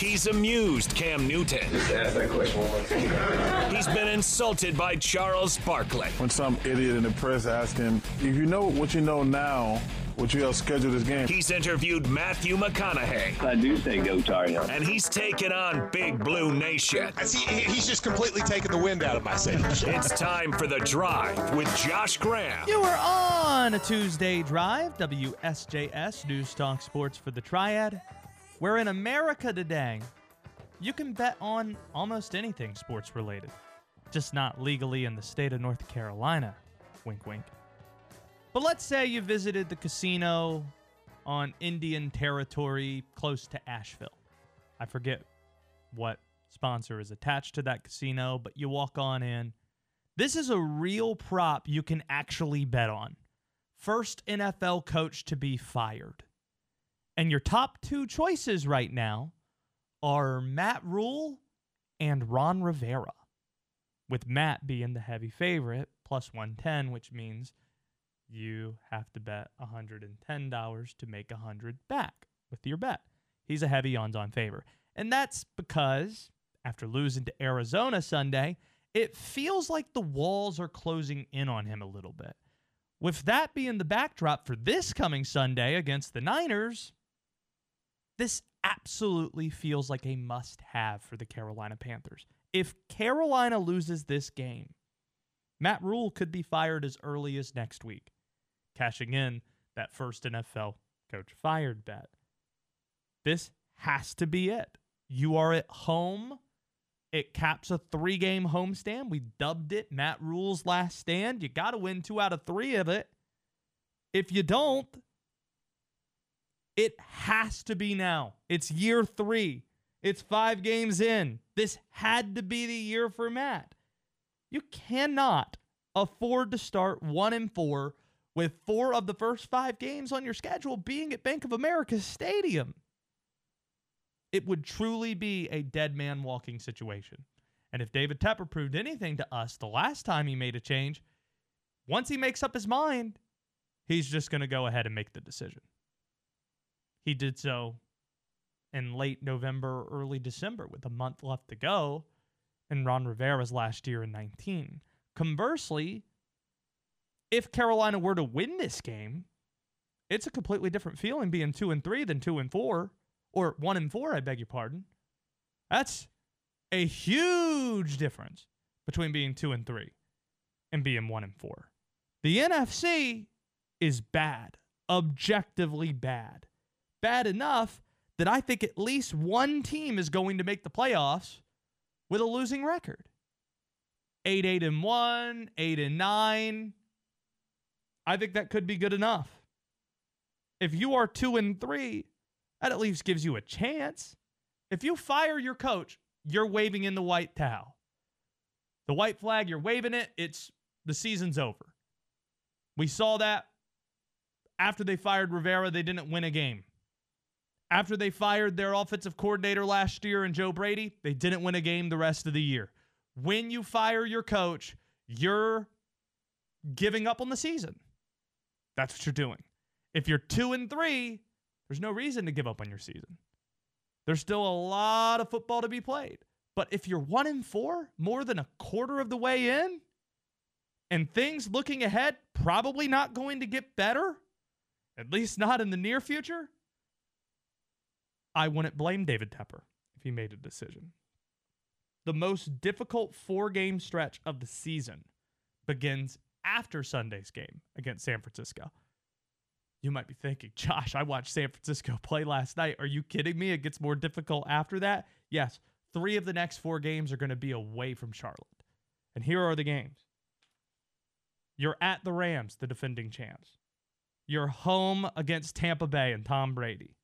He's amused Cam Newton. Just ask that question one more time. He's been insulted by Charles Barkley. When some idiot in the press asked him, if you know what you know now, would you have scheduled this game? He's interviewed Matthew McConaughey. I do say go Tar Heels. And he's taken on Big Blue Nation. He's just completely taken the wind out of my sails. It's time for The Drive with Josh Graham. You are on a Tuesday Drive, WSJS, News Talk Sports for the Triad. We're in America today. You can bet on almost anything sports related, just not legally in the state of North Carolina. Wink, wink. But let's say you visited the casino on Indian territory close to Asheville. I forget what sponsor is attached to that casino, but you walk on in. This is a real prop you can actually bet on. First NFL coach to be fired. And your top two choices right now are Matt Rhule and Ron Rivera, with Matt being the heavy favorite, plus 110, which means you have to bet $110 to make $100 back with your bet. He's a heavy odds-on favor. And that's because, after losing to Arizona Sunday, it feels like the walls are closing in on him a little bit. With that being the backdrop for this coming Sunday against the Niners, this absolutely feels like a must-have for the Carolina Panthers. If Carolina loses this game, Matt Rhule could be fired as early as next week, cashing in that first NFL coach fired bet. This has to be it. You are at home. It caps a 3-game homestand. We dubbed it Matt Rhule's last stand. You got to win 2 out of 3 of it. If you don't, it has to be now. It's year 3. It's 5 games in. This had to be the year for Matt. You cannot afford to start 1-4 with 4 of the first 5 games on your schedule being at Bank of America Stadium. It would truly be a dead man walking situation. And if David Tepper proved anything to us the last time he made a change, once he makes up his mind, he's just going to go ahead and make the decision. He did so in late November, early December with a month left to go. And Ron Rivera's last year in 19. Conversely, if Carolina were to win this game, it's a completely different feeling being 2-3 than 2-4, or 1-4, I beg your pardon. That's a huge difference between being 2-3 and being 1-4. The NFC is bad, objectively bad. Bad enough that I think at least one team is going to make the playoffs with a losing record. 8-1, 8-9. I think that could be good enough. If you are 2-3, that at least gives you a chance. If you fire your coach, you're waving in the white towel. The white flag, you're waving it. It's the season's over. We saw that after they fired Rivera, they didn't win a game. After they fired their offensive coordinator last year and Joe Brady, they didn't win a game the rest of the year. When you fire your coach, you're giving up on the season. That's what you're doing. If you're 2-3, there's no reason to give up on your season. There's still a lot of football to be played. But if you're 1-4, more than a quarter of the way in, and things looking ahead probably not going to get better, at least not in the near future, I wouldn't blame David Tepper if he made a decision. The most difficult 4-game stretch of the season begins after Sunday's game against San Francisco. You might be thinking, Josh, I watched San Francisco play last night. Are you kidding me? It gets more difficult after that? Yes, 3 of the next 4 games are going to be away from Charlotte. And here are the games. You're at the Rams, the defending champs. You're home against Tampa Bay and Tom Brady.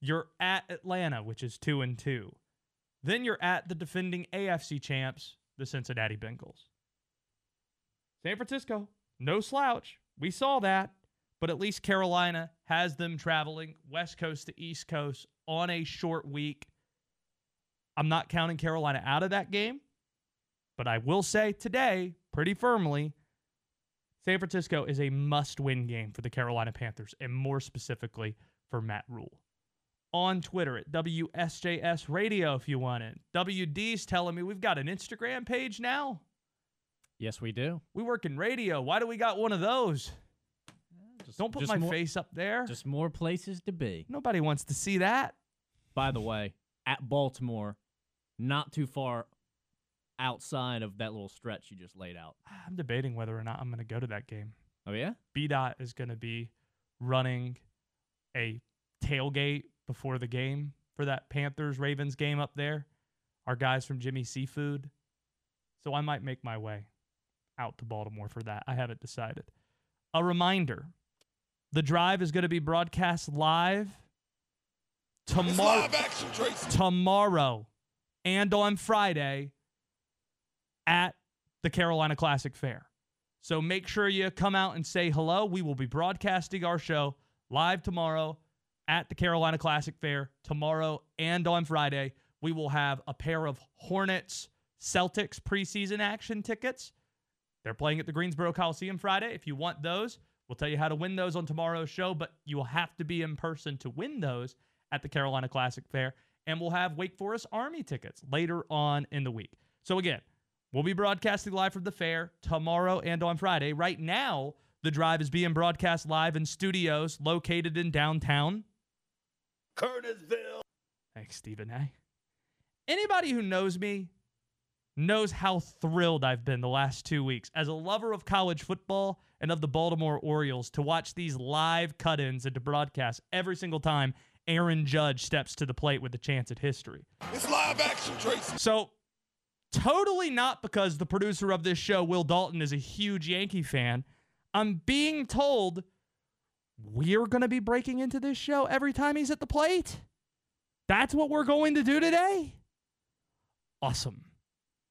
You're at Atlanta, which is 2-2. Then you're at the defending AFC champs, the Cincinnati Bengals. San Francisco, no slouch. We saw that. But at least Carolina has them traveling West Coast to East Coast on a short week. I'm not counting Carolina out of that game. But I will say today, pretty firmly, San Francisco is a must-win game for the Carolina Panthers, and more specifically for Matt Rhule. on Twitter at WSJS Radio if you want it. WD's telling me we've got an Instagram page now. Yes, we do. We work in radio. Why do we got one of those? Don't put my face up there. Just more places to be. Nobody wants to see that. By the way, at Baltimore, not too far outside of that little stretch you just laid out. I'm debating whether or not I'm going to go to that game. Oh, yeah? BDOT is going to be running a tailgate before the game for that Panthers-Ravens game up there. Our guys from Jimmy Seafood. So I might make my way out to Baltimore for that. I haven't decided. A reminder, The Drive is going to be broadcast live tomorrow and on Friday at the Carolina Classic Fair. So make sure you come out and say hello. We will be broadcasting our show live tomorrow at the Carolina Classic Fair. Tomorrow and on Friday, we will have a pair of Hornets Celtics preseason action tickets. They're playing at the Greensboro Coliseum Friday. If you want those, we'll tell you how to win those on tomorrow's show, but you will have to be in person to win those at the Carolina Classic Fair. And we'll have Wake Forest Army tickets later on in the week. So again, we'll be broadcasting live from the fair tomorrow and on Friday. Right now, The Drive is being broadcast live in studios located in downtown Curtisville. Thanks, Stephen A. Anybody who knows me knows how thrilled I've been the last 2 weeks as a lover of college football and of the Baltimore Orioles to watch these live cut-ins and to broadcast every single time Aaron Judge steps to the plate with a chance at history. It's live action, Tracy. So, totally not because the producer of this show, Will Dalton, is a huge Yankee fan. I'm being told we're going to be breaking into this show every time he's at the plate. That's what we're going to do today. Awesome.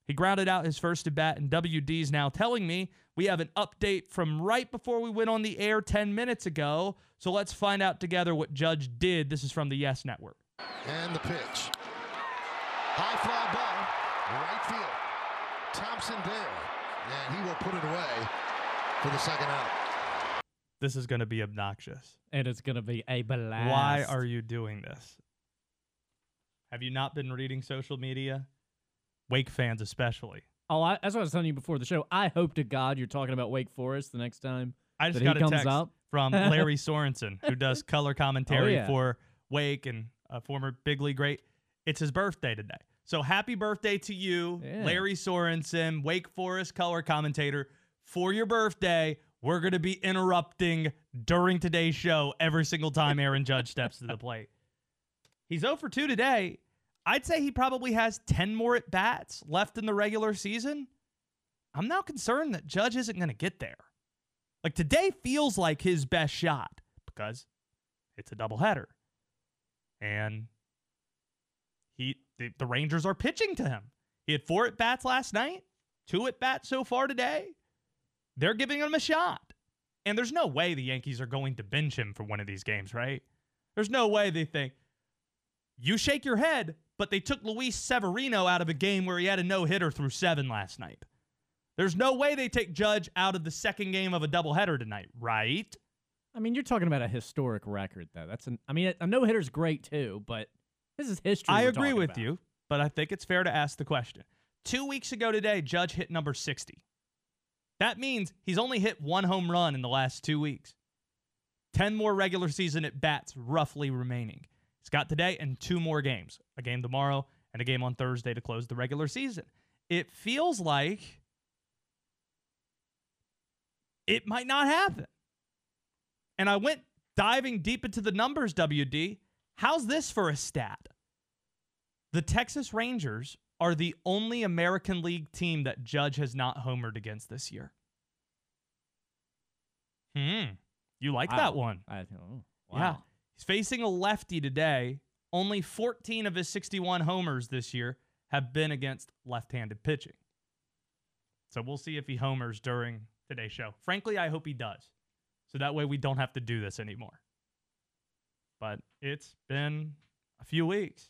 He grounded out his first at bat, and WD's now telling me we have an update from right before we went on the air 10 minutes ago. So let's find out together what Judge did. This is from the YES Network. And the pitch. High fly ball, right field. Thompson there, and he will put it away for the second out. This is going to be obnoxious. And it's going to be a blast. Why are you doing this? Have you not been reading social media? Wake fans especially. Oh, that's what I was telling you before the show. I hope to God you're talking about Wake Forest the next time I just got a text from Larry Sorensen, who does color commentary for Wake and a former big league great. It's his birthday today. So happy birthday to you, Larry Sorensen, Wake Forest color commentator. For your birthday, we're going to be interrupting during today's show every single time Aaron Judge steps to the plate. He's 0 for 2 today. I'd say he probably has 10 more at-bats left in the regular season. I'm now concerned that Judge isn't going to get there. Like, today feels like his best shot because it's a doubleheader. And the Rangers are pitching to him. He had 4 at-bats last night, 2 at-bats so far today. They're giving him a shot. And there's no way the Yankees are going to bench him for one of these games, right? There's no way they think, you shake your head, but they took Luis Severino out of a game where he had a no-hitter through 7 last night. There's no way they take Judge out of the second game of a doubleheader tonight, right? I mean, you're talking about a historic record, though. I mean, a no-hitter's great, too, but this is history. I agree with you, but I think it's fair to ask the question. 2 weeks ago today, Judge hit number 60. That means he's only hit 1 home run in the last 2 weeks. 10 more regular season at-bats roughly remaining. He's got today and 2 more games, a game tomorrow and a game on Thursday to close the regular season. It feels like it might not happen. And I went diving deep into the numbers, WD. How's this for a stat? The Texas Rangers are the only American League team that Judge has not homered against this year. You like that one? I think. Oh, wow. Yeah. He's facing a lefty today. Only 14 of his 61 homers this year have been against left-handed pitching. So we'll see if he homers during today's show. Frankly, I hope he does. So that way we don't have to do this anymore. But it's been a few weeks,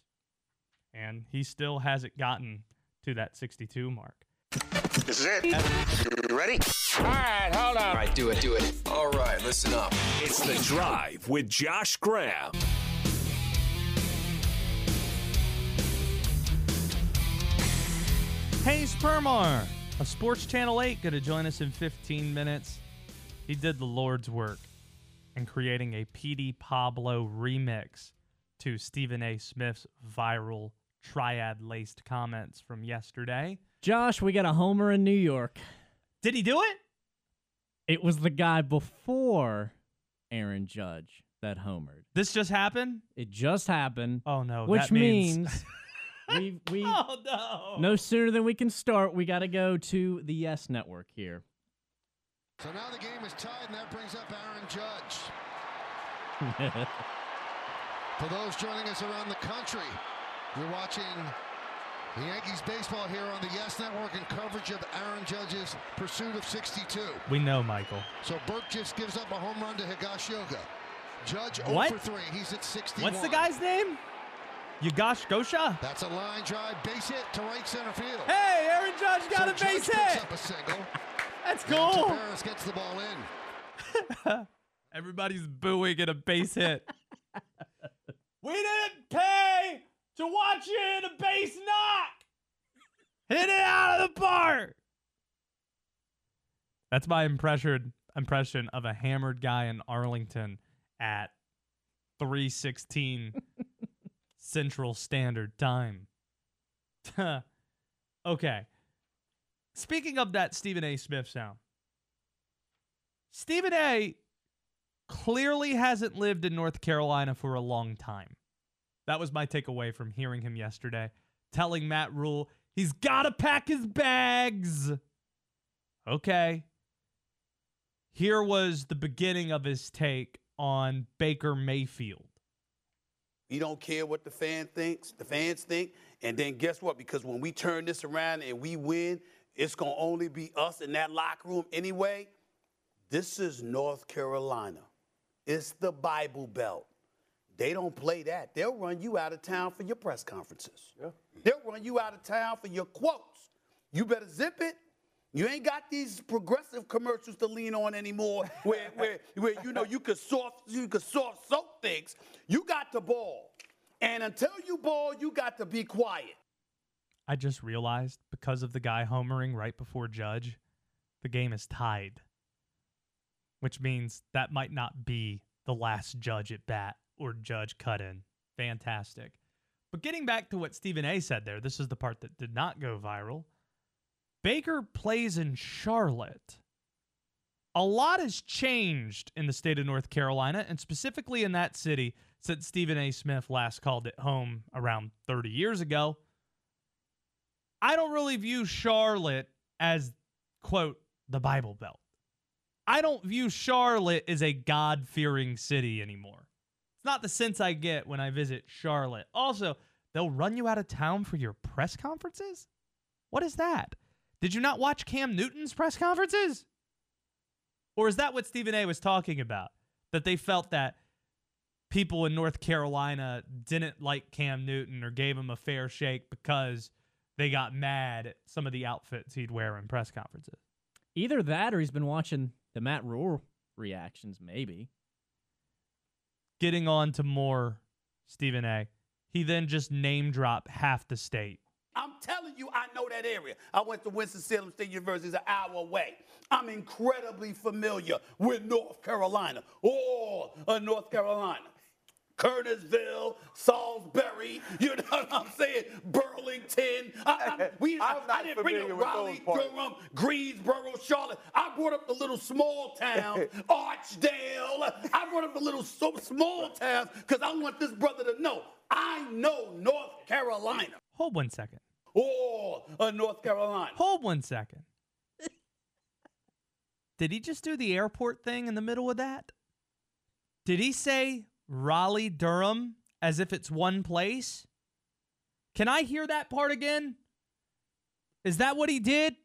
and he still hasn't gotten to that 62 mark. This is it. You ready? All right, hold on. All right, do it. All right, listen up. It's The Drive with Josh Graham. Hayes Permar of Sports Channel 8 going to join us in 15 minutes. He did the Lord's work in creating a Petey Pablo remix to Stephen A. Smith's viral triad-laced comments from yesterday. Josh, we got a homer in New York. Did he do it? It was the guy before Aaron Judge that homered. This just happened? It just happened. Oh, no. Which means... we oh, no. No sooner than we can start, we got to go to the YES Network here. So now the game is tied, and that brings up Aaron Judge. For those joining us around the country, you're watching the Yankees baseball here on the YES Network and coverage of Aaron Judge's pursuit of 62. We know, Michael. So Burke just gives up a home run to Higashioka. Judge 0 for 3. He's at 61. What's the guy's name? Yugash Gosha. That's a line drive base hit to right center field. Hey, Aaron Judge got a base hit. Picks up a single. That's cool. Paris gets the ball in. Everybody's booing at a base hit. We didn't pay to watch you hit a base knock. Hit it out of the park. That's my impression of a hammered guy in Arlington at 3:16. Central Standard Time. Okay. Speaking of that Stephen A. Smith sound, Stephen A. clearly hasn't lived in North Carolina for a long time. That was my takeaway from hearing him yesterday, telling Matt Rhule he's got to pack his bags. Okay. Here was the beginning of his take on Baker Mayfield. You don't care what the fans think, and then guess what? Because when we turn this around and we win, it's going to only be us in that locker room anyway. This is North Carolina. It's the Bible Belt. They don't play that. They'll run you out of town for your press conferences. Yeah. They'll run you out of town for your quotes. You better zip it. You ain't got these progressive commercials to lean on anymore where you know you could soft soap things. You got the ball. And until you ball, you got to be quiet. I just realized because of the guy homering right before Judge, the game is tied. Which means that might not be the last Judge at bat or Judge cut in. Fantastic. But getting back to what Stephen A said there, this is the part that did not go viral. Baker plays in Charlotte. A lot has changed in the state of North Carolina, and specifically in that city, since Stephen A. Smith last called it home around 30 years ago. I don't really view Charlotte as, quote, the Bible Belt. I don't view Charlotte as a God-fearing city anymore. It's not the sense I get when I visit Charlotte. Also, they'll run you out of town for your press conferences? What is that? Did you not watch Cam Newton's press conferences? Or is that what Stephen A was talking about? That they felt that people in North Carolina didn't like Cam Newton or gave him a fair shake because they got mad at some of the outfits he'd wear in press conferences. Either that or he's been watching the Matt Rhule reactions, maybe. Getting on to more Stephen A. He then just name-dropped half the state. I'm telling you, I know that area. I went to Winston-Salem State University. It's an hour away. I'm incredibly familiar with North Carolina, all of North Carolina. Curtisville, Salisbury, you know what I'm saying? Burlington. I didn't bring up Raleigh-Durham, Greensboro, Charlotte. I brought up the little small town, Archdale. I brought up the little small towns because I want this brother to know I know North Carolina. Hold 1 second. Oh, North Carolina. Hold 1 second. Did he just do the airport thing in the middle of that? Did he say Raleigh-Durham as if it's one place? Can I hear that part again? Is that what he did?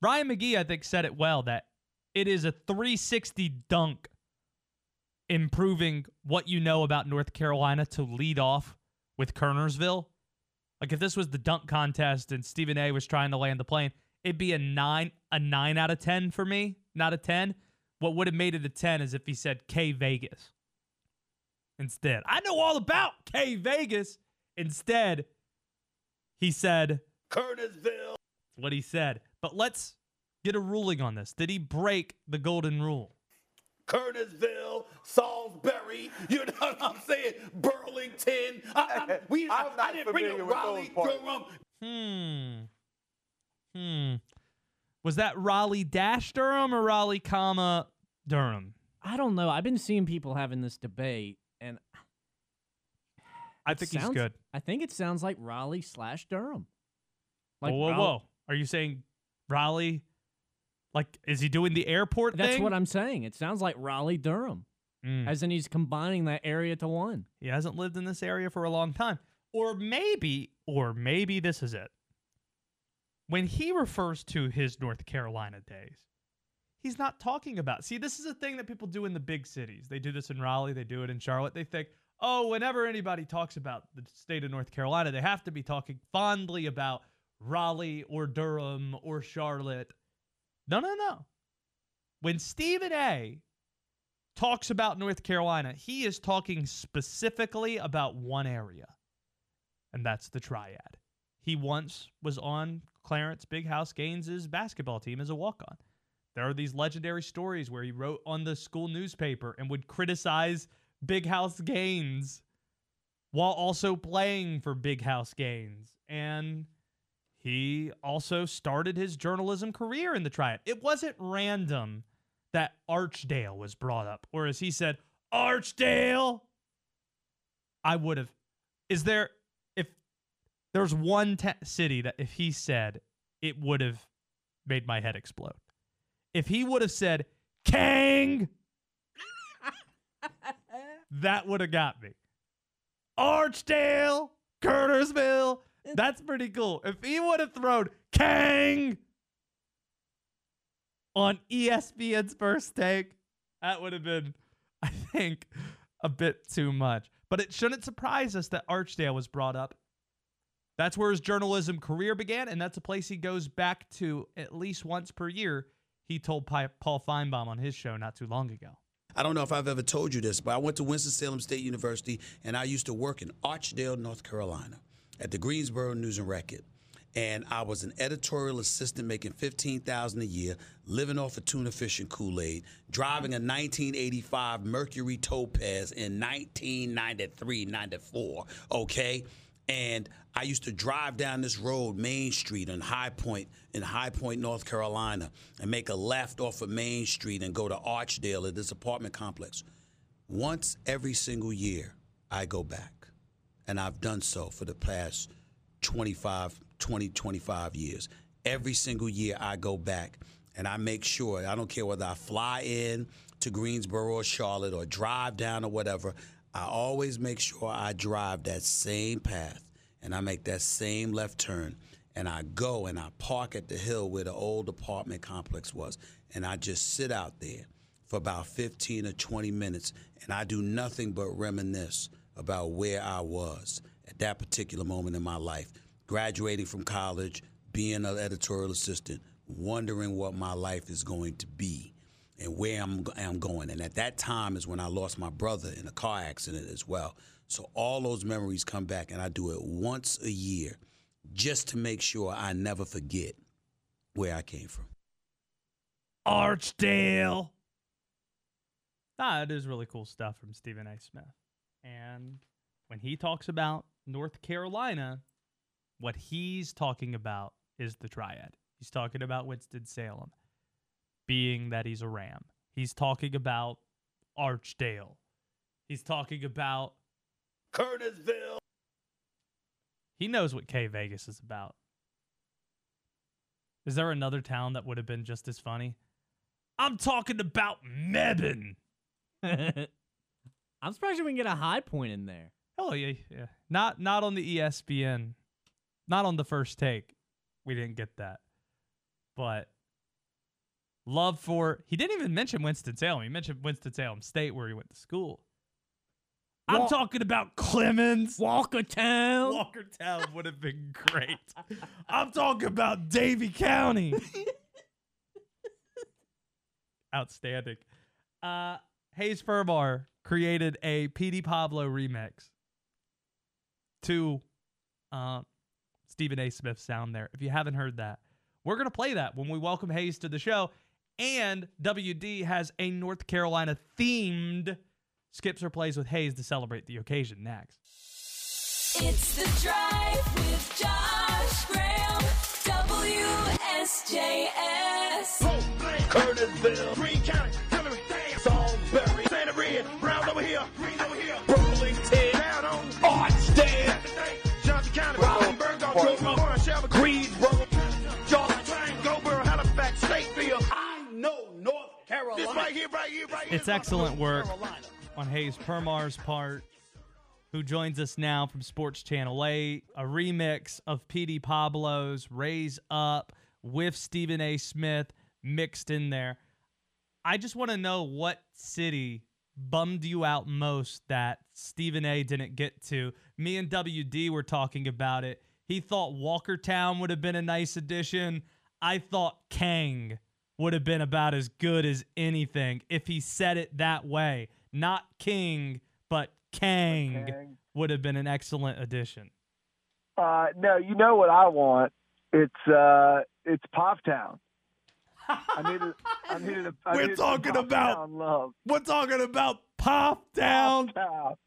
Ryan McGee, I think, said it well, that it is a 360 dunk improving what you know about North Carolina to lead off with Kernersville. Like, if this was the dunk contest and Stephen A was trying to land the plane, it'd be a 9 out of 10 for me, not a 10. What would have made it a 10 is if he said K Vegas instead. I know all about K Vegas. Instead, he said Curtisville. That's what he said. But let's get a ruling on this. Did he break the golden rule? Curtisville, Salisbury, you know what I'm saying? Burlington. I didn't bring it Raleigh-Durham. Was that Raleigh-Durham or Raleigh-Durham? I don't know. I've been seeing people having this debate, and I think he's good. I think it sounds like Raleigh/Durham. Like whoa. Are you saying Raleigh? Like, is he doing the airport thing? That's what I'm saying. It sounds like Raleigh-Durham. As in he's combining that area to one. He hasn't lived in this area for a long time. Or maybe this is it. When he refers to his North Carolina days, he's not talking about... See, this is a thing that people do in the big cities. They do this in Raleigh. They do it in Charlotte. They think, oh, whenever anybody talks about the state of North Carolina, they have to be talking fondly about Raleigh or Durham or Charlotte. No. When Stephen A. talks about North Carolina, he is talking specifically about one area, and that's the Triad. He once was on Clarence Big House Gaines' basketball team as a walk-on. There are these legendary stories where he wrote on the school newspaper and would criticize Big House Gaines while also playing for Big House Gaines, and... he also started his journalism career in the Triad. It wasn't random that Archdale was brought up, or as he said, Archdale. I would have. Is there, if there's one city that if he said, it would have made my head explode. If he would have said, Kang, that would have got me. Archdale, Curtisville. That's pretty cool. If he would have thrown Kang on ESPN's First Take, that would have been, I think, a bit too much. But it shouldn't surprise us that Archdale was brought up. That's where his journalism career began, and that's a place he goes back to at least once per year. He told Paul Feinbaum on his show not too long ago. I don't know if I've ever told you this, but I went to Winston-Salem State University, and I used to work in Archdale, North Carolina, at the Greensboro News and Record, and I was an editorial assistant making $15,000 a year, living off of tuna fish and Kool-Aid, driving a 1985 Mercury Topaz in 1993, 94, okay? And I used to drive down this road, Main Street in High Point, North Carolina, and make a left off of Main Street and go to Archdale at this apartment complex. Once every single year, I go back. And I've done so for the past 25 years. Every single year I go back and I make sure, I don't care whether I fly in to Greensboro or Charlotte or drive down or whatever, I always make sure I drive that same path and I make that same left turn and I go and I park at the hill where the old apartment complex was and I just sit out there for about 15 or 20 minutes and I do nothing but reminisce about where I was at that particular moment in my life, graduating from college, being an editorial assistant, wondering what my life is going to be and where I'm going. And at that time is when I lost my brother in a car accident as well. So all those memories come back, and I do it once a year just to make sure I never forget where I came from. Archdale. It is really cool stuff from Stephen A. Smith. And when he talks about North Carolina, what he's talking about is the Triad. He's talking about Winston-Salem, being that he's a Ram. He's talking about Archdale. He's talking about Curtisville. He knows what K-Vegas is about. Is there another town that would have been just as funny? I'm talking about Mebane. I'm surprised we can get a High Point in there. Oh, yeah. Not on the ESPN. Not on the First Take. We didn't get that. But love for... He didn't even mention Winston-Salem. He mentioned Winston-Salem State where he went to school. I'm talking about Clemens. Walkertown. Walkertown would have been great. I'm talking about Davie County. Outstanding. Hayes Permar created a Petey Pablo remix to Stephen A. Smith's sound there. If you haven't heard that, We're going to play that when we welcome Hayes to the show. And WD has a North Carolina-themed Skips or Plays with Hayes to celebrate the occasion next. It's The Drive with Josh Graham, WSJS. Curtisville, Green County, Hillary, Salisbury, Santa Maria, Brown over here, Green over here, Burlington, down on Archdale, Johnson County, Raleigh-Durham, Greensboro, Charlotte, Greensboro, Halifax, Statefield. I know North Carolina. This right here. It's excellent work on Hayes Permar's part, who joins us now from Sports Channel 8, a remix of Petey Pablo's Raise Up with Stephen A. Smith mixed in there. I just want to know what city bummed you out most that Stephen A. didn't get to. Me and WD were talking about it. He thought Walkertown would have been a nice addition. I thought Kang would have been about as good as anything if he said it that way. Not King, but Kang would have been an excellent addition. No, you know what I want? It's Pop Town. We're talking about Pop Town.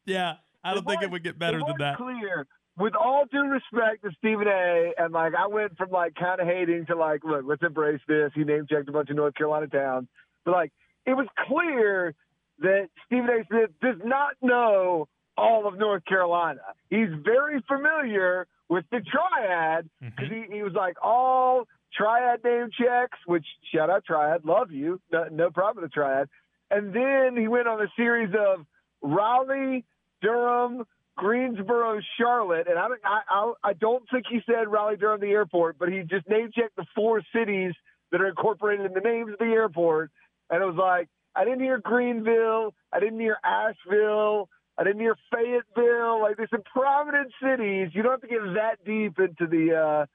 Yeah, I don't think it would get better than that. Clear. With all due respect to Stephen A., and like I went from like kind of hating to like, look, let's embrace this. He name checked a bunch of North Carolina towns, but like it was clear that Stephen A. Smith does not know all of North Carolina. He's very familiar with the triad because he was like all triad name checks, which shout out triad, love you, no problem with the triad. And then he went on a series of Raleigh, Durham, Greensboro, Charlotte, and I don't think he said Raleigh-Durham the airport, but he just name checked the four cities that are incorporated in the names of the airport, and it was like, I didn't hear Greenville. I didn't hear Asheville. I didn't hear Fayetteville. Like, there's some prominent cities. You don't have to get that deep into the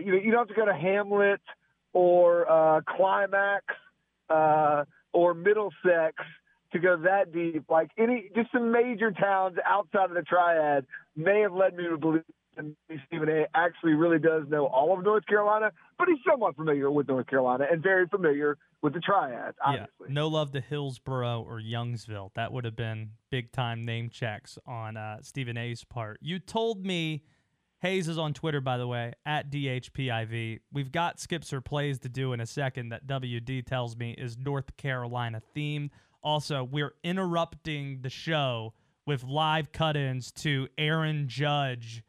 you don't have to go to Hamlet or Climax or Middlesex to go that deep. Like, just some major towns outside of the triad may have led me to believe that Stephen A. actually really does know all of North Carolina, but he's somewhat familiar with North Carolina and very familiar with the triad, obviously. Yeah, no love to Hillsboro or Youngsville. That would have been big-time name checks on Stephen A.'s part. You told me, Hayes is on Twitter, by the way, at DHPIV. We've got skips or plays to do in a second that WD tells me is North Carolina-themed. Also, we're interrupting the show with live cut-ins to Aaron Judge.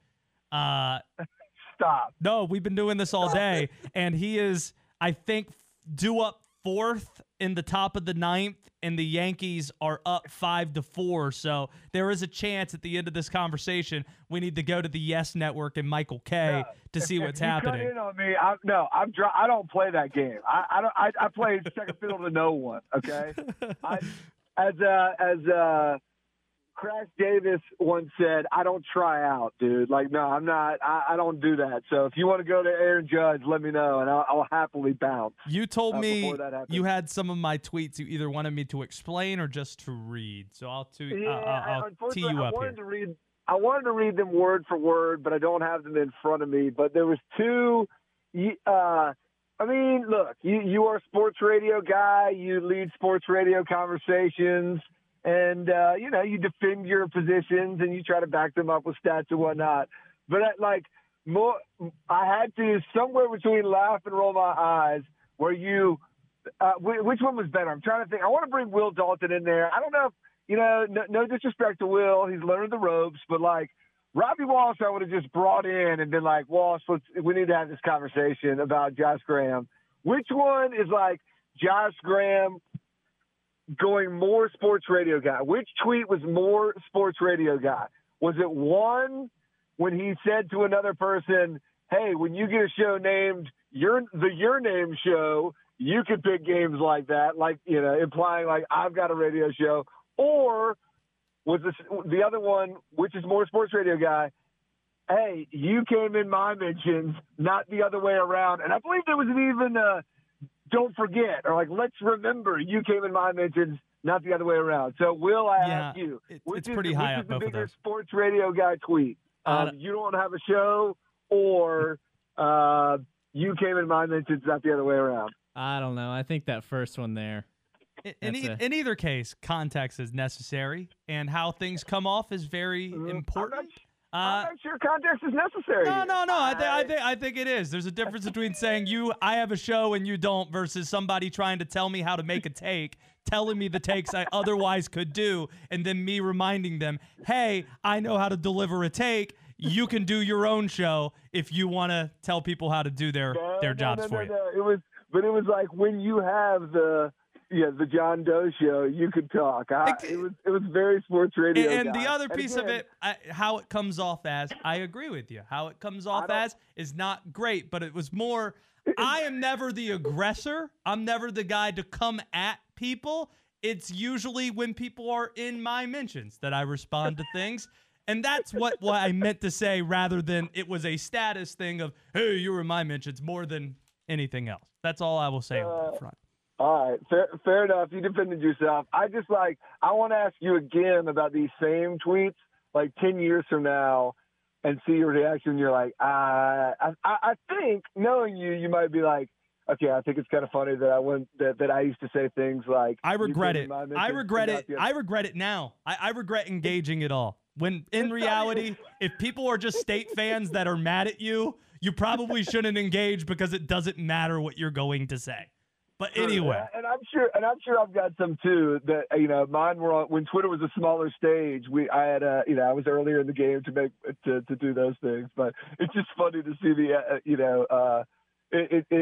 Stop. No, we've been doing this all day, and he is, I think, due up fourth in the top of the ninth, and the Yankees are up 5-4. So there is a chance at the end of this conversation we need to go to the YES Network and Michael K to see what's happening. Cut in on me, I don't play that game. I play second fiddle to no one. Okay, as Crash Davis once said, I don't try out, dude. Like, no, I'm not. I don't do that. So if you want to go to Aaron Judge, let me know, and I'll happily bounce. You told me you had some of my tweets you either wanted me to explain or just to read. So I'll tee you up here. I wanted to read them word for word, but I don't have them in front of me. But there was two I mean, look, you are a sports radio guy. You lead sports radio conversations. And, you defend your positions and you try to back them up with stats and whatnot. But, I had to somewhere between laugh and roll my eyes where you which one was better? I'm trying to think. I want to bring Will Dalton in there. I don't know if, no disrespect to Will. He's learned the ropes. But, Robbie Walsh I would have just brought in and been like, Walsh, we need to have this conversation about Josh Graham. Which one is, Josh Graham – going more sports radio guy? Which tweet was more sports radio guy? Was it one when he said to another person, hey, when you get a show named Your Name Show, you could pick games like that, implying I've got a radio show? Or was the other one, which is more sports radio guy, hey, you came in my mentions, not the other way around? And I believe there was an even don't forget, or let's remember you came in my mentions, not the other way around. So, Will, I ask you, it's pretty high up both of those. Which is the biggest sports radio guy tweet? You don't have a show, or you came in my mentions, not the other way around. I don't know. I think that first one there. In either case, context is necessary, and how things come off is very important. I'm not sure context is necessary. No. I think it is. There's a difference between saying I have a show and you don't versus somebody trying to tell me how to make a take, telling me the takes I otherwise could do, and then me reminding them, hey, I know how to deliver a take. You can do your own show if you want to tell people how to do their jobs for you. It was like when you have the John Doe show, you could talk. It was very sports radio. And the other piece of it, how it comes off as, I agree with you. How it comes off as is not great, but it was more, I am never the aggressor. I'm never the guy to come at people. It's usually when people are in my mentions that I respond to things. And that's what I meant to say, rather than it was a status thing of, hey, you were in my mentions, more than anything else. That's all I will say on that front. All right, fair enough. You defended yourself. I want to ask you again about these same tweets, like 10 years from now, and see your reaction. You're like, I think, knowing you, you might be like, okay, I think it's kind of funny that I used to say things like, I regret it. I regret it. I regret it now. I regret engaging at all. When in reality, if people are just State fans that are mad at you, you probably shouldn't engage, because it doesn't matter what you're going to say. But anyway, and I'm sure I've got some too. That mine were on, when Twitter was a smaller stage. I was earlier in the game to make to do those things. But it's just funny to see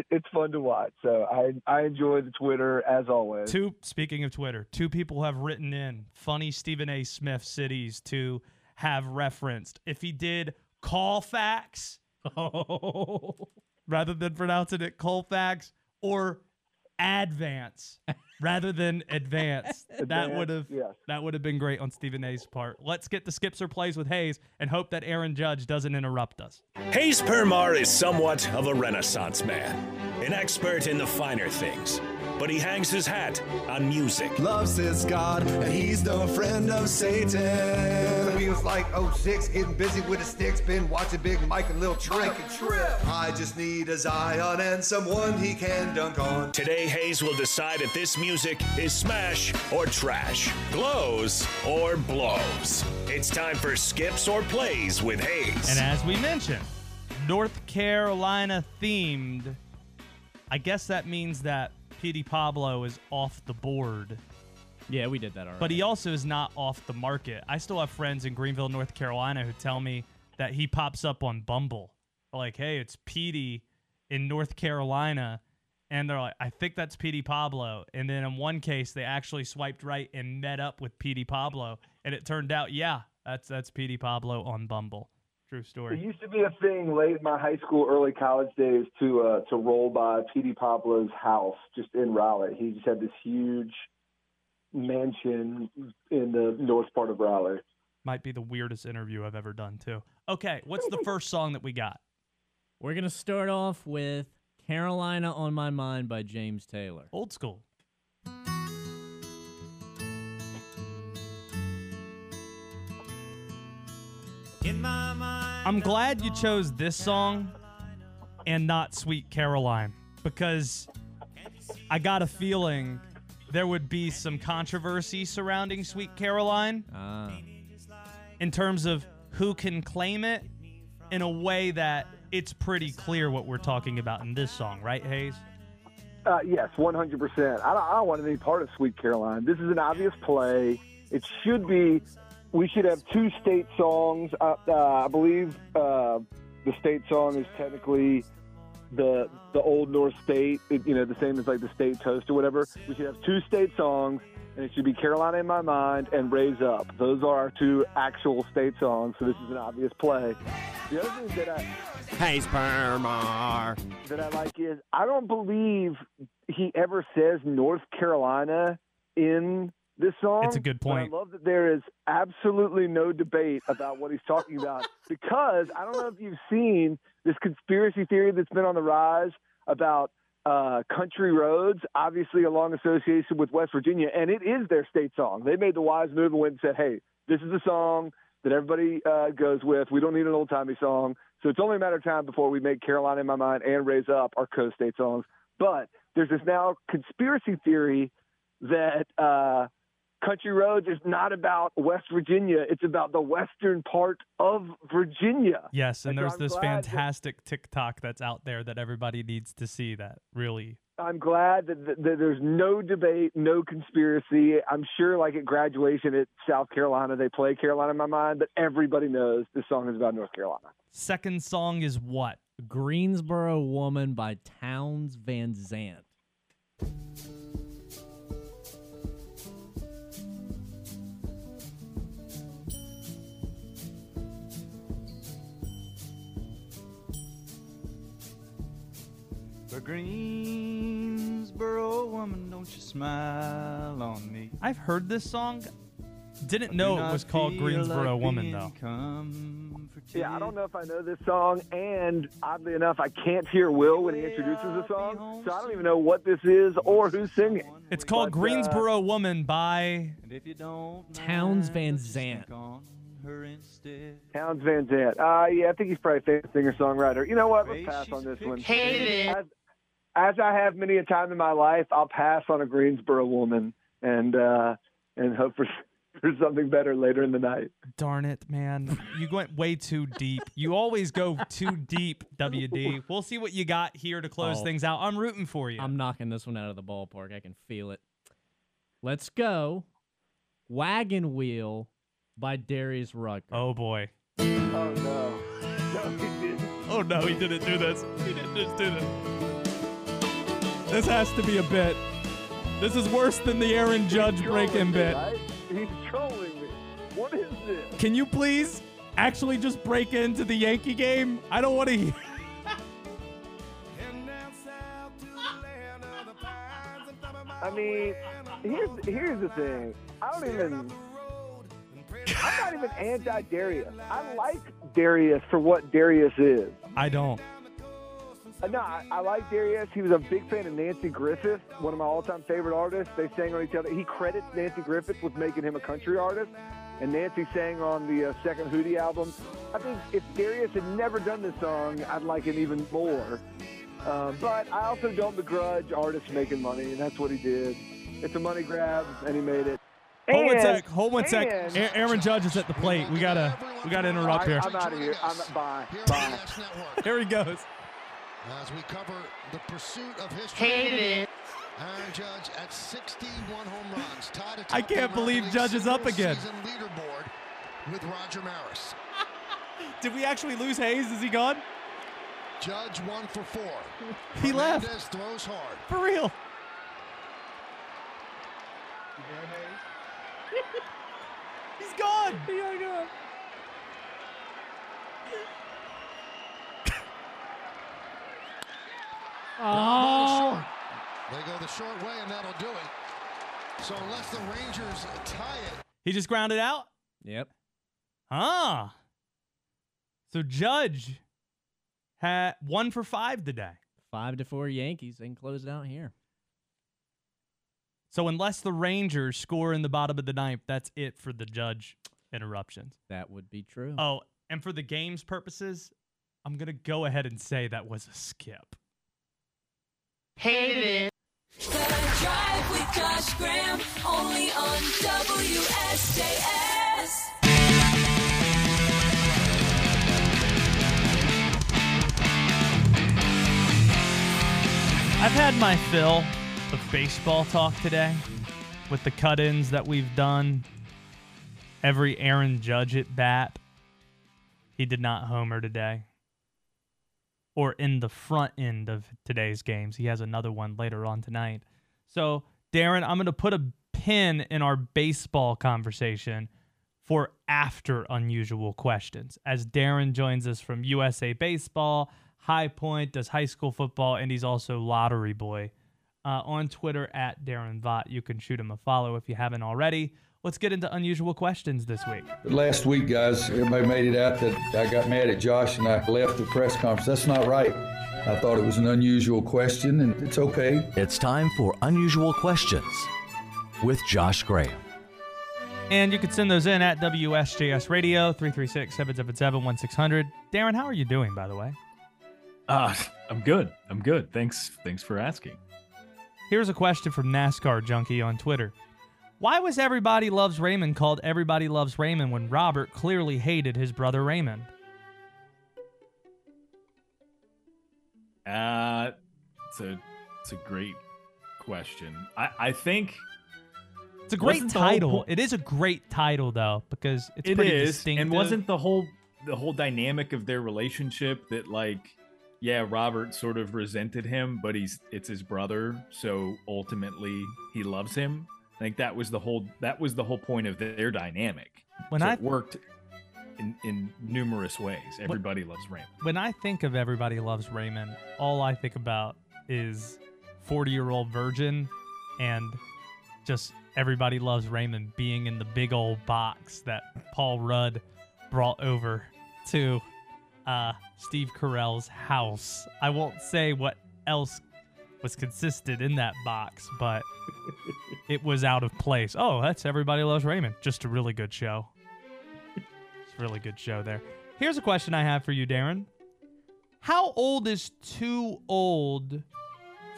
it's fun to watch. So I enjoy the Twitter as always. Speaking of Twitter, two people have written in funny Stephen A. Smith cities to have referenced if he did Colfax rather than pronouncing it Colfax, or Advance rather than advance. That would have been great on Stephen A's part. Let's get the skips or plays with Hayes and hope that Aaron Judge doesn't interrupt us. Hayes Permar is somewhat of a Renaissance man, an expert in the finer things, but he hangs his hat on music. Loves his God, and he's no friend of Satan. He was like 06, getting busy with the sticks, been watching Big Mike and Lil Trick. I just need a Zion and someone he can dunk on. Today, Hayes will decide if this music is smash or trash, glows or blows. It's time for Skips or Plays with Hayes. And as we mentioned, North Carolina themed, I guess that means that Petey Pablo is off the board. Yeah, we did that already. But he also is not off the market. I still have friends in Greenville, North Carolina, who tell me that he pops up on Bumble. They're like, hey, it's Petey in North Carolina. And they're like, I think that's Petey Pablo. And then in one case, they actually swiped right and met up with Petey Pablo. And it turned out, yeah, that's Petey Pablo on Bumble. True story. It used to be a thing late in my high school, early college days to roll by Petey Pablo's house just in Raleigh. He just had this huge mansion in the north part of Raleigh. Might be the weirdest interview I've ever done, too. Okay, what's the first song that we got? We're going to start off with Carolina On My Mind by James Taylor. Old school. In my mind, I'm glad you chose this song and not Sweet Caroline, because I got a feeling there would be some controversy surrounding Sweet Caroline in terms of who can claim it, in a way that it's pretty clear what we're talking about in this song, right, Hayes? Yes, 100%. I don't want any part of Sweet Caroline. This is an obvious play. It should be. We should have two state songs. I believe the state song is technically the Old North State, the same as like the state toast or whatever. We should have two state songs, and it should be Carolina In My Mind and Raise Up. Those are our two actual state songs, so this is an obvious play. The other thing that Hayes Permar that I like is I don't believe he ever says North Carolina in this song. It's a good point. I love that there is absolutely no debate about what he's talking about, because I don't know if you've seen this conspiracy theory that's been on the rise about country roads, obviously a long association with West Virginia, and it is their state song. They made the wise move and went and said, hey, this is a song that everybody goes with. We don't need an old-timey song. So it's only a matter of time before we make Carolina In My Mind and Raise Up our co-state songs. But there's this now conspiracy theory that Country Roads is not about West Virginia. It's about the western part of Virginia. Yes, and there's this fantastic TikTok that's out there that everybody needs to see that really. I'm glad that there's no debate, no conspiracy. I'm sure like at graduation at South Carolina, they play Carolina In My Mind, but everybody knows this song is about North Carolina. Second song is what? Greensboro Woman by Townes Van Zandt. The Greensboro Woman, don't you smile on me. I've heard this song. Didn't know it was called Greensboro Woman, though. Yeah, I don't know if I know this song, and oddly enough, I can't hear Will when he introduces the song, so I don't even know what this is or who's singing. It's called Greensboro Woman by Townes Van Zandt. Townes Van Zandt. Yeah, I think he's probably a famous singer-songwriter. You know what? Let's pass on this one. As I have many a time in my life, I'll pass on a Greensboro Woman and hope for something better later in the night. Darn it, man. You went way too deep. You always go too deep, WD. We'll see what you got here to close things out. I'm rooting for you. I'm knocking this one out of the ballpark. I can feel it. Let's go. Wagon Wheel by Darius Rucker. Oh, boy. Oh, no. No, he didn't. Oh, no, he didn't do this. He didn't just do this. This has to be a bit. This is worse than the Aaron Judge break-in bit. Right? He's trolling me. What is this? Can you please actually just break into the Yankee game? I don't want to hear. I mean, here's the thing. I'm not even anti-Darius. I like Darius for what Darius is. I don't. No, I like Darius. He was a big fan of Nancy Griffith, one of my all-time favorite artists. They sang on each other. He credits Nancy Griffith with making him a country artist, and Nancy sang on the second Hootie album. I think if Darius had never done this song, I'd like him even more. But I also don't begrudge artists making money, and that's what he did. It's a money grab, and he made it. Hold one sec. Aaron Judge is at the plate. We gotta interrupt here. I'm out of here. Bye. Here he goes. As we cover the pursuit of history, Aaron Judge at 61 home runs, tied at I can't believe Judge is up again. Leaderboard with Roger Maris. Did we actually lose Hayes? Is he gone? Judge 1 for 4. He left. Throws hard. For real. He's gone. He's gone. Oh! They go the short way, and that'll do it. So unless the Rangers tie it. He just grounded out? Yep. Ah. So Judge had 1 for 5 today. 5 to 4 Yankees. They can close it out here. So unless the Rangers score in the bottom of the ninth, that's it for the Judge interruptions. That would be true. Oh, and for the game's purposes, I'm going to go ahead and say that was a skip. Hate it. The Drive with Josh Graham, only on WSJS. I've had my fill of baseball talk today with the cut-ins that we've done. Every Aaron Judge at bat, he did not homer today. Or in the front end of today's games. He has another one later on tonight. So, Darren, I'm going to put a pin in our baseball conversation for after unusual questions. As Darren joins us from USA Baseball, High Point, does high school football, and he's also Lottery Boy. On Twitter, at Darren Vaught. You can shoot him a follow if you haven't already. Let's get into unusual questions this week. Last week, guys, everybody made it out that I got mad at Josh and I left the press conference. That's not right. I thought it was an unusual question, and it's okay. It's time for Unusual Questions with Josh Graham. And you can send those in at WSJS Radio, 336-777-1600. Darren, how are you doing, by the way? I'm good. Thanks for asking. Here's a question from NASCAR Junkie on Twitter. Why was Everybody Loves Raymond called Everybody Loves Raymond when Robert clearly hated his brother Raymond? It's a great question. I think... It's a great title. It is a great title, though, because it's pretty distinctive. And wasn't the whole dynamic of their relationship that, like, yeah, Robert sort of resented him, but it's his brother, so ultimately he loves him. I think that was the whole point of their dynamic. It worked in numerous ways. Everybody Loves Raymond. When I think of Everybody Loves Raymond, all I think about is 40-year-old virgin and just Everybody Loves Raymond being in the big old box that Paul Rudd brought over to Steve Carell's house. I won't say what else was consistent in that box, but it was out of place. Oh, that's Everybody Loves Raymond. Just a really good show. It's a really good show there. Here's a question I have for you, Darren. How old is too old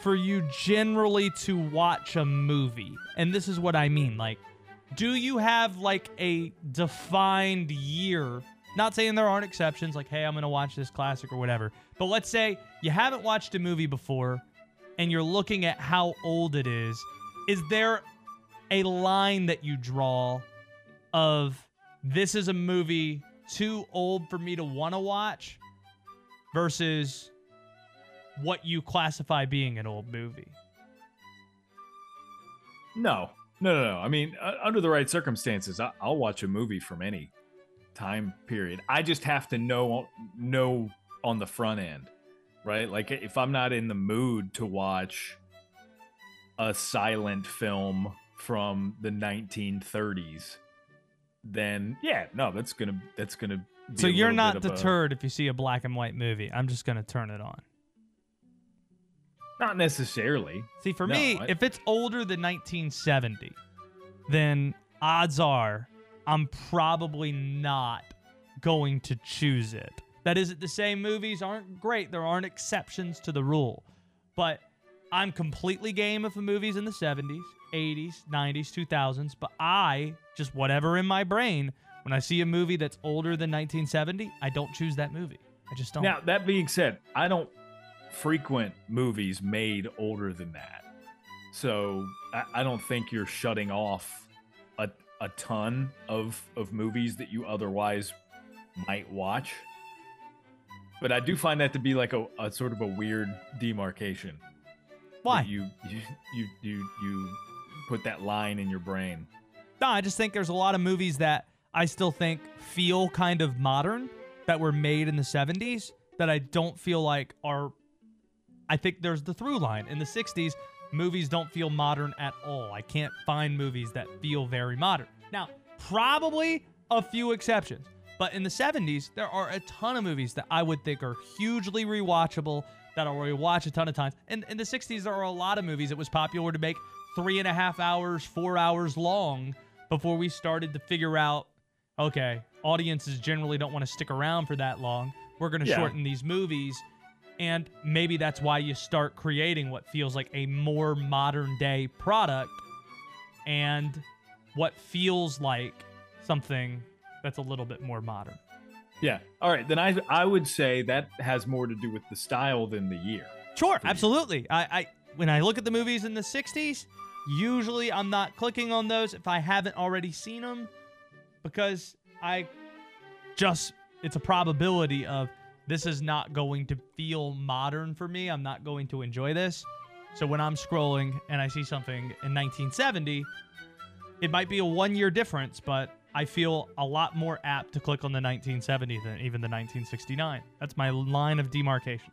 for you generally to watch a movie? And this is what I mean. Like, do you have like a defined year? Not saying there aren't exceptions, like, hey, I'm going to watch this classic or whatever. But let's say you haven't watched a movie before and you're looking at how old it is. Is there a line that you draw of this is a movie too old for me to want to watch versus what you classify being an old movie? No. I mean, under the right circumstances, I'll watch a movie from any time period. I just have to know on the front end, right? Like, if I'm not in the mood to watch a silent film from the 1930s, then yeah, no, that's gonna be. So you're not deterred if you see a black and white movie. I'm just gonna turn it on. Not necessarily. See, for me, if it's older than 1970, then odds are I'm probably not going to choose it. That isn't to say movies aren't great. There aren't exceptions to the rule. But I'm completely game if a movie's in the 70s, 80s, 90s, 2000s. But I, just whatever in my brain, when I see a movie that's older than 1970, I don't choose that movie. I just don't. Now, that being said, I don't frequent movies made older than that, so I don't think you're shutting off a ton of movies that you otherwise might watch, but I do find that to be like a sort of a weird demarcation. Why you put that line in your brain? No, I just think there's a lot of movies that I still think feel kind of modern that were made in the 70s that I don't feel like are. I think there's the through line. In the 60s, movies don't feel modern at all. I can't find movies that feel very modern. Now, probably a few exceptions, but in the 70s, there are a ton of movies that I would think are hugely rewatchable, that I already watch a ton of times. And in the 60s, there are a lot of movies. It was popular to make 3.5 hours, 4 hours long before we started to figure out, okay, audiences generally don't want to stick around for that long. We're going to shorten these movies. And maybe that's why you start creating what feels like a more modern-day product and what feels like something that's a little bit more modern. Yeah. All right. Then I would say that has more to do with the style than the year. Sure. Absolutely. I when I look at the movies in the 60s, usually I'm not clicking on those if I haven't already seen them, because it's a probability of, this is not going to feel modern for me. I'm not going to enjoy this. So when I'm scrolling and I see something in 1970, it might be a 1-year difference, but I feel a lot more apt to click on the 1970 than even the 1969. That's my line of demarcation.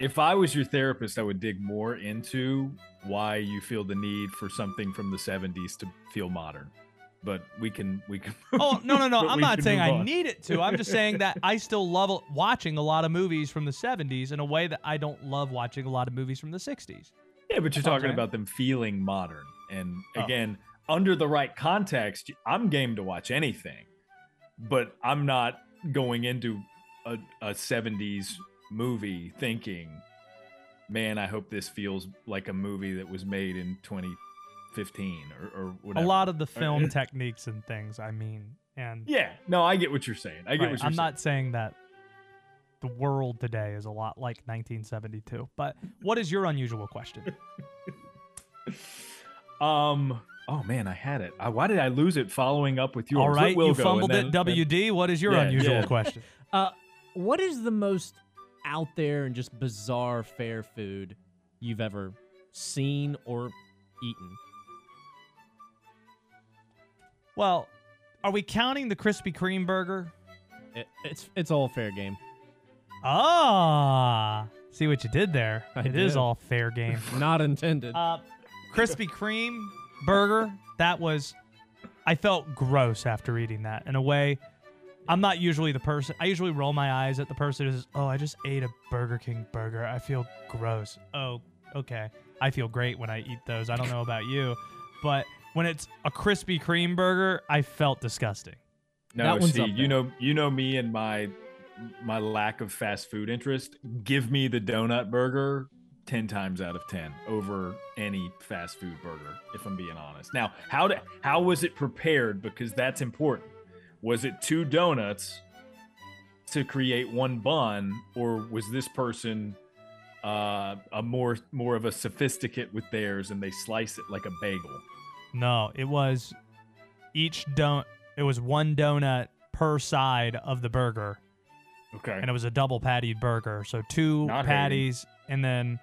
If I was your therapist, I would dig more into why you feel the need for something from the 70s to feel modern. But we can. Oh, no. I'm not saying I need it to. I'm just saying that I still love watching a lot of movies from the 70s in a way that I don't love watching a lot of movies from the 60s. Yeah, but you're talking about them feeling modern. And again, under the right context, I'm game to watch anything, but I'm not going into a 70s movie thinking, man, I hope this feels like a movie that was made in 2015 or whatever. A lot of the film techniques and things, I mean. And yeah, no, I get what you're saying. I get what you're saying. I'm not saying that the world today is a lot like 1972, but what is your unusual question? Oh man, I had it. Why did I lose it following up with yours? All right, you fumbled it, WD. What is your unusual question? What is the most out there and just bizarre fair food you've ever seen or eaten? Well, are we counting the Krispy Kreme burger? It's all fair game. Ah, see what you did there. It is all fair game. Not intended. Krispy Kreme burger, that was, I felt gross after eating that. In a way, I'm not usually the person. I usually roll my eyes at the person who says, oh, I just ate a Burger King burger. I feel gross. Oh, okay. I feel great when I eat those. I don't know about you, but when it's a Krispy Kreme burger, I felt disgusting. No, see, you know me and my lack of fast food interest. Give me the donut burger 10 times out of 10 over any fast food burger, if I'm being honest. Now, how was it prepared? Because that's important. Was it two donuts to create one bun, or was this person a more of a sophisticate with theirs and they slice it like a bagel? No, it was it was one donut per side of the burger. Okay. And it was a double patty burger. So two patties, and then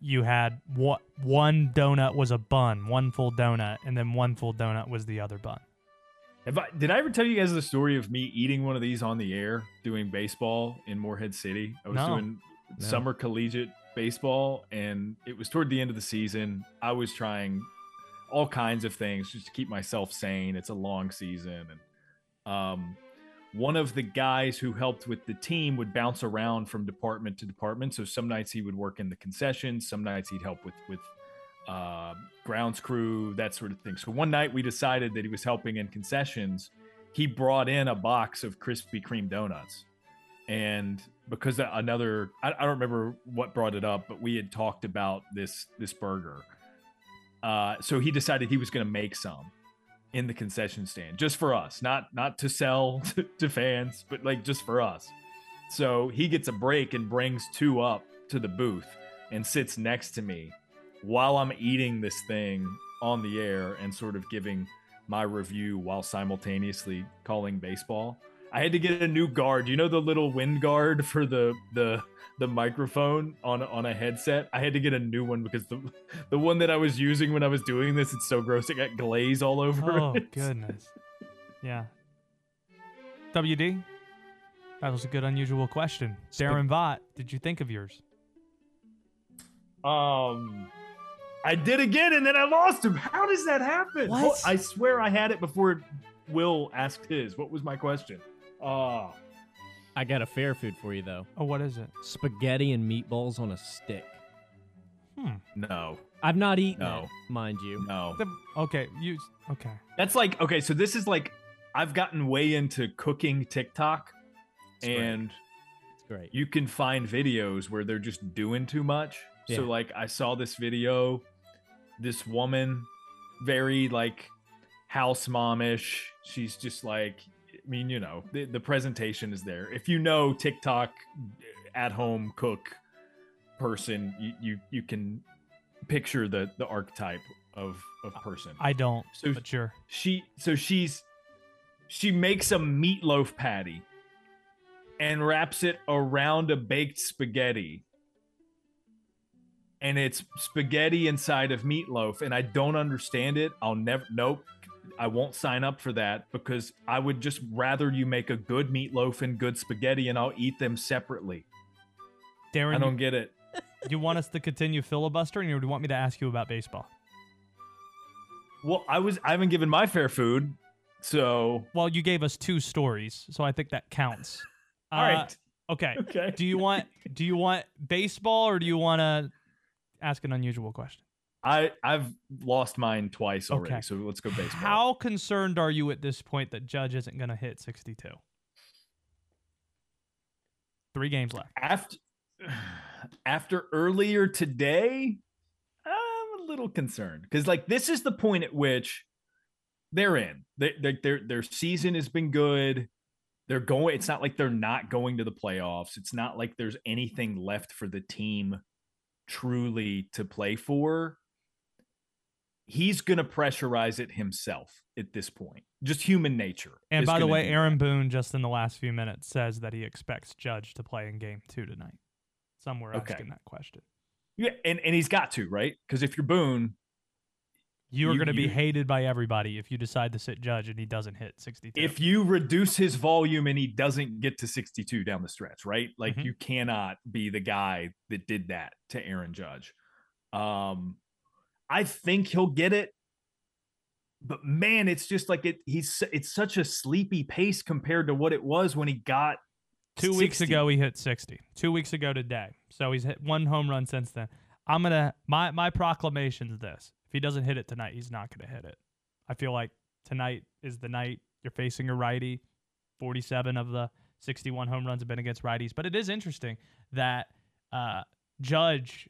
you had one donut was a bun, one full donut, and then one full donut was the other bun. Did I ever tell you guys the story of me eating one of these on the air doing baseball in Moorhead City? I was doing summer collegiate baseball, and it was toward the end of the season. I was trying all kinds of things just to keep myself sane. It's a long season, and one of the guys who helped with the team would bounce around from department to department. So some nights he would work in the concessions. Some nights he'd help with grounds crew, that sort of thing. So one night we decided that he was helping in concessions. He brought in a box of Krispy Kreme donuts. And because I don't remember what brought it up, but we had talked about this burger. So he decided he was going to make some in the concession stand just for us, not to sell to fans, but like just for us. So he gets a break and brings two up to the booth and sits next to me while I'm eating this thing on the air and sort of giving my review while simultaneously calling baseball. I had to get a new guard, you know, the little wind guard for the microphone on a headset. I had to get a new one because the one that I was using when I was doing this, it's so gross. It got glaze all over it. Oh, goodness. Yeah. WD, that was a good unusual question. Darren Vaught, did you think of yours? I did again, and then I lost him. How does that happen? What? I swear I had it before Will asked his. What was my question? I got a fair food for you, though. Oh, what is it? Spaghetti and meatballs on a stick. No. I've not eaten it, mind you. No. Okay. That's like, okay, so this is like, I've gotten way into cooking TikTok. It's and great. You can find videos where they're just doing too much. Yeah. So, like, I saw this video, this woman, very, like, house mom-ish. She's just like, I mean, you know, the presentation is there. If you know TikTok at-home cook person, you can picture the archetype of person. I don't, so but sure. She makes a meatloaf patty and wraps it around a baked spaghetti. And it's spaghetti inside of meatloaf, and I don't understand it. I won't sign up for that, because I would just rather you make a good meatloaf and good spaghetti, and I'll eat them separately. Darren, I don't get it. Do you want us to continue filibustering, or do you want me to ask you about baseball? Well, I haven't given my fair food, so... Well, you gave us two stories, so I think that counts. All right. Okay. Do you want baseball, or do you want to ask an unusual question? I've lost mine twice already, okay. So let's go baseball. How concerned are you at this point that Judge isn't going to hit 62? 3 games left. After earlier today, I'm a little concerned because, like, this is the point at which they're in. Their season has been good. They're going. It's not like they're not going to the playoffs. It's not like there's anything left for the team truly to play for. He's going to pressurize it himself at this point. Just human nature. And by the way, Aaron Boone, just in the last few minutes, says that he expects Judge to play in Game 2 tonight. Somewhere asking that question. Yeah, and he's got to, right? Because if you're Boone, you are going to be hated by everybody if you decide to sit Judge and he doesn't hit 62. If you reduce his volume and he doesn't get to 62 down the stretch, right? Like, you cannot be the guy that did that to Aaron Judge. I think he'll get it, but man, it's just like it's such a sleepy pace compared to what it was when he got 2 weeks ago. He hit 60. 2 weeks ago today. So he's hit 1 home run since then. I'm going to my proclamation is this. If he doesn't hit it tonight, he's not going to hit it. I feel like tonight is the night you're facing a righty. 47 of the 61 home runs have been against righties. But it is interesting that Judge,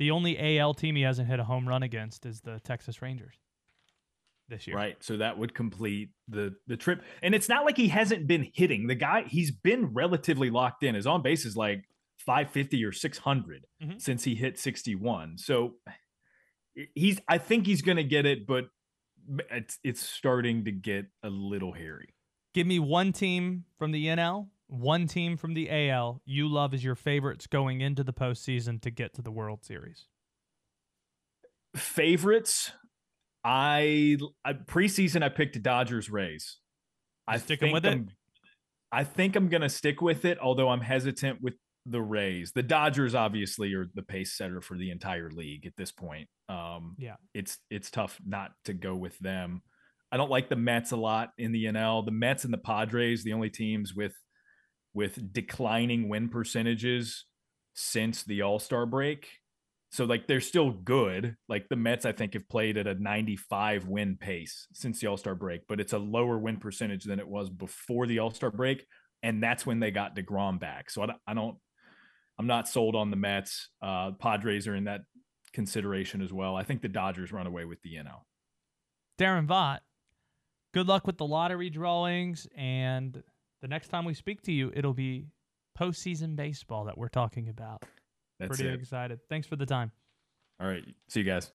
the only AL team he hasn't hit a home run against is the Texas Rangers this year. Right, so that would complete the trip. And it's not like he hasn't been hitting. The guy, he's been relatively locked in. His on-base is like 550 or 600 since he hit 61. So... I think he's going to get it, but it's starting to get a little hairy. Give me one team from the NL, one team from the AL you love as your favorites going into the postseason to get to the World Series. Favorites, I preseason I picked Dodgers Rays. I think I'm going to stick with it, although I'm hesitant with the Rays. The Dodgers obviously are the pace setter for the entire league at this point. It's tough not to go with them. I don't like the Mets a lot in the NL. The Mets and the Padres, the only teams with declining win percentages since the All-Star break. So like they're still good. Like the Mets, I think, have played at a 95 win pace since the All-Star break, but it's a lower win percentage than it was before the All-Star break. And that's when they got DeGrom back. So I'm not sold on the Mets. Padres are in that consideration as well. I think the Dodgers run away with the NL. Darren Vaught, good luck with the lottery drawings. And the next time we speak to you, it'll be postseason baseball that we're talking about. That's pretty excited. Thanks for the time. All right. See you guys.